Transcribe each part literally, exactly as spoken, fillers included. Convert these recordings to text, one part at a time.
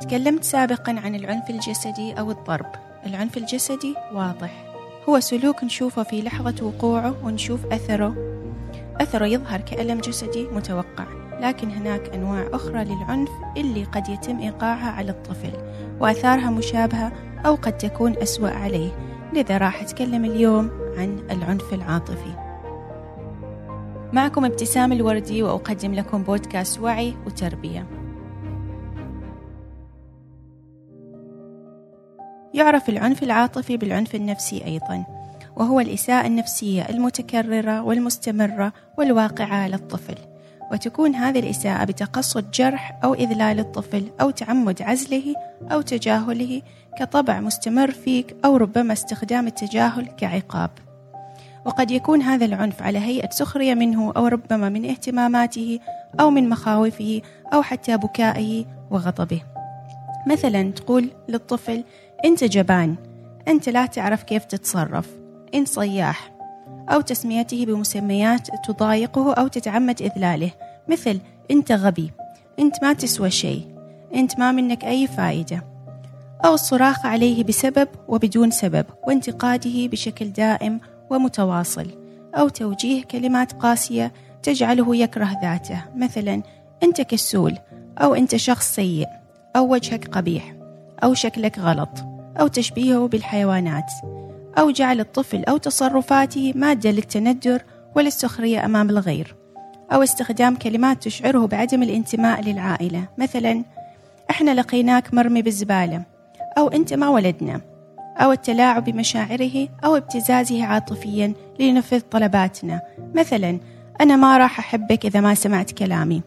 تكلمت سابقاً عن العنف الجسدي أو الضرب. العنف الجسدي واضح، هو سلوك نشوفه في لحظة وقوعه ونشوف أثره أثره يظهر كألم جسدي متوقع، لكن هناك أنواع أخرى للعنف اللي قد يتم إيقاعها على الطفل وأثارها مشابهة أو قد تكون أسوأ عليه، لذا راح أتكلم اليوم عن العنف العاطفي. معكم ابتسام الوردي وأقدم لكم بودكاست وعي وتربية. يعرف العنف العاطفي بالعنف النفسي أيضاً، وهو الإساءة النفسية المتكررة والمستمرة والواقعة للطفل، وتكون هذه الإساءة بتقصد جرح أو إذلال الطفل أو تعمد عزله أو تجاهله كطبع مستمر فيك، أو ربما استخدام التجاهل كعقاب. وقد يكون هذا العنف على هيئة سخرية منه، أو ربما من اهتماماته أو من مخاوفه أو حتى بكائه وغضبه. مثلا تقول للطفل: أنت جبان، أنت لا تعرف كيف تتصرف، أنت صياح، أو تسميته بمسميات تضايقه أو تتعمد إذلاله، مثل أنت غبي، أنت ما تسوى شيء، أنت ما منك أي فائدة، أو الصراخ عليه بسبب وبدون سبب، وانتقاده بشكل دائم ومتواصل، أو توجيه كلمات قاسية تجعله يكره ذاته، مثلا أنت كسول، أو أنت شخص سيء، أو وجهك قبيح، أو شكلك غلط، أو تشبيهه بالحيوانات، أو جعل الطفل أو تصرفاته مادة للتندر والسخرية أمام الغير، أو استخدام كلمات تشعره بعدم الانتماء للعائلة، مثلا إحنا لقيناك مرمي بالزبالة، أو أنت ما ولدنا، أو التلاعب بمشاعره أو ابتزازه عاطفيا لينفذ طلباتنا، مثلا أنا ما راح أحبك إذا ما سمعت كلامي،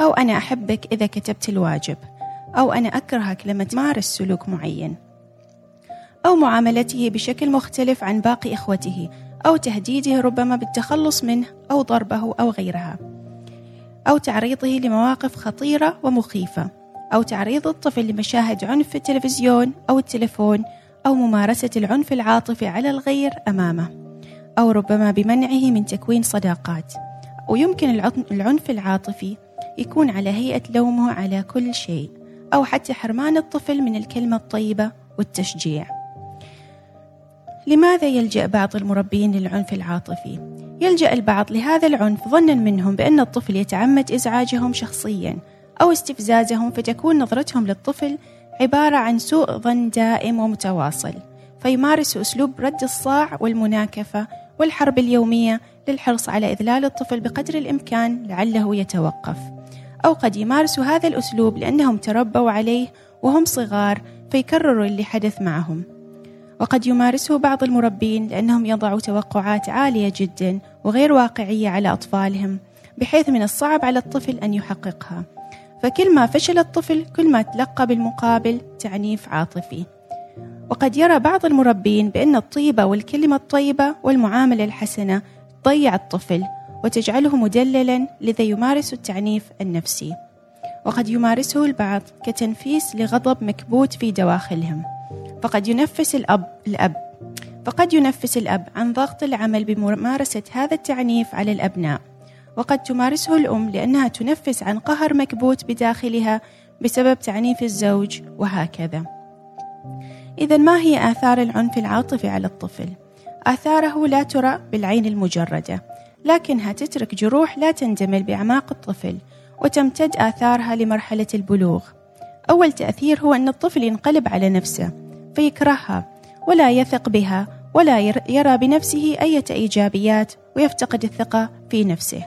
أو أنا أحبك إذا كتبت الواجب، أو أنا أكرهك لما تمارس سلوك معين، أو معاملته بشكل مختلف عن باقي إخوته، أو تهديده ربما بالتخلص منه أو ضربه أو غيرها، أو تعريضه لمواقف خطيرة ومخيفة، أو تعريض الطفل لمشاهد عنف في التلفزيون أو التلفون، أو ممارسة العنف العاطفي على الغير أمامه، أو ربما بمنعه من تكوين صداقات. ويمكن العنف العاطفي يكون على هيئة لومه على كل شيء، أو حتى حرمان الطفل من الكلمة الطيبة والتشجيع. لماذا يلجأ بعض المربين للعنف العاطفي؟ يلجأ البعض لهذا العنف ظنا منهم بأن الطفل يتعمد إزعاجهم شخصيا أو استفزازهم، فتكون نظرتهم للطفل عبارة عن سوء ظن دائم ومتواصل، فيمارس أسلوب رد الصاع والمناكفة والحرب اليومية للحرص على إذلال الطفل بقدر الإمكان لعله يتوقف، أو قد يمارسوا هذا الأسلوب لأنهم تربوا عليه وهم صغار فيكرروا اللي حدث معهم. وقد يمارسه بعض المربين لأنهم يضعوا توقعات عالية جدا وغير واقعية على أطفالهم، بحيث من الصعب على الطفل أن يحققها، فكل ما فشل الطفل كل ما تلقى بالمقابل تعنيف عاطفي. وقد يرى بعض المربين بأن الطيبة والكلمة الطيبة والمعاملة الحسنة تضيع الطفل وتجعله مدللا، لذا يمارس التعنيف النفسي. وقد يمارسه البعض كتنفيس لغضب مكبوت في دواخلهم، فقد ينفس الأب, الأب فقد ينفس الأب عن ضغط العمل بممارسة هذا التعنيف على الأبناء، وقد تمارسه الأم لأنها تنفس عن قهر مكبوت بداخلها بسبب تعنيف الزوج، وهكذا. إذن ما هي آثار العنف العاطفي على الطفل؟ آثاره لا ترى بالعين المجردة، لكنها تترك جروح لا تندمل بأعماق الطفل، وتمتد آثارها لمرحلة البلوغ. أول تأثير هو أن الطفل ينقلب على نفسه فيكرهها ولا يثق بها ولا يرى بنفسه أي إيجابيات، ويفتقد الثقة في نفسه،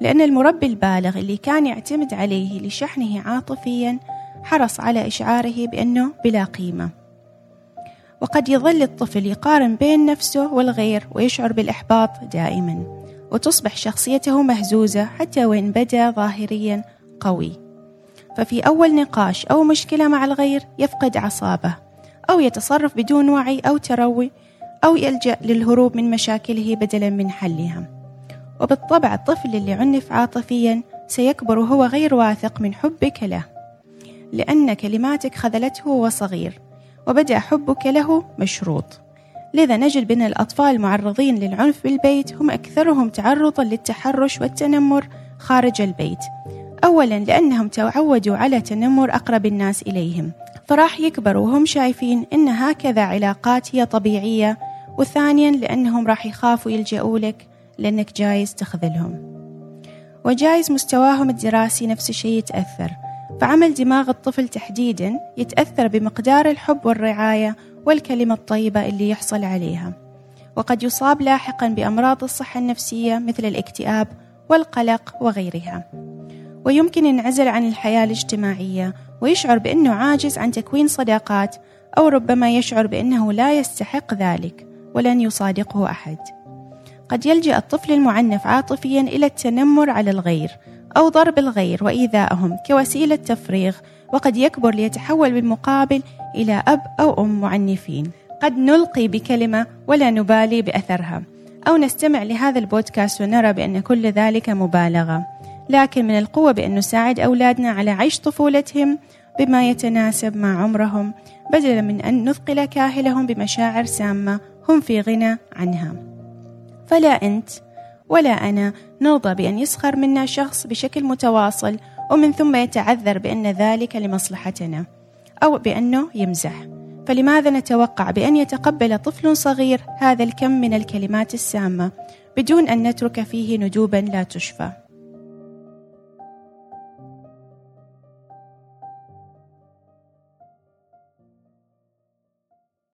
لأن المربي البالغ اللي كان يعتمد عليه لشحنه عاطفيا حرص على إشعاره بأنه بلا قيمة. وقد يظل الطفل يقارن بين نفسه والغير ويشعر بالإحباط دائما، وتصبح شخصيته مهزوزة حتى وإن بدأ ظاهريا قوي، ففي أول نقاش أو مشكلة مع الغير يفقد أعصابه، أو يتصرف بدون وعي أو تروي، أو يلجأ للهروب من مشاكله بدلا من حلها. وبالطبع الطفل اللي عنف عاطفيا سيكبر وهو غير واثق من حبك له، لأن كلماتك خذلته وهو صغير وبدأ حبك له مشروط. لذا نجد بأن الأطفال المعرضين للعنف بالبيت هم أكثرهم تعرضا للتحرش والتنمر خارج البيت، أولاً لأنهم تعودوا على تنمر أقرب الناس إليهم، فراح يكبروا وهم شايفين إن هكذا علاقات هي طبيعية. وثانياً لأنهم راح يخافوا يلجأوا لك لأنك جايز تخذلهم، وجايز مستواهم الدراسي نفس الشيء يتأثر. فعمل دماغ الطفل تحديداً يتأثر بمقدار الحب والرعاية والكلمة الطيبة اللي يحصل عليها، وقد يصاب لاحقاً بأمراض الصحة النفسية مثل الاكتئاب والقلق وغيرها، ويمكن ينعزل عن الحياة الاجتماعية ويشعر بأنه عاجز عن تكوين صداقات، أو ربما يشعر بأنه لا يستحق ذلك ولن يصادقه أحد. قد يلجأ الطفل المعنف عاطفياً إلى التنمر على الغير أو ضرب الغير وإيذائهم كوسيلة تفريغ، وقد يكبر ليتحول بالمقابل إلى أب أو أم معنفين. قد نلقي بكلمة ولا نبالي بأثرها، أو نستمع لهذا البودكاست ونرى بأن كل ذلك مبالغة، لكن من القوة بأن نساعد أولادنا على عيش طفولتهم بما يتناسب مع عمرهم، بدلا من أن نثقل كاهلهم بمشاعر سامة هم في غنى عنها. فلا أنت ولا أنا نرضى بأن يسخر منا شخص بشكل متواصل ومن ثم يتعذر بأن ذلك لمصلحتنا أو بأنه يمزح، فلماذا نتوقع بأن يتقبل طفل صغير هذا الكم من الكلمات السامة بدون أن نترك فيه ندوبا لا تشفى؟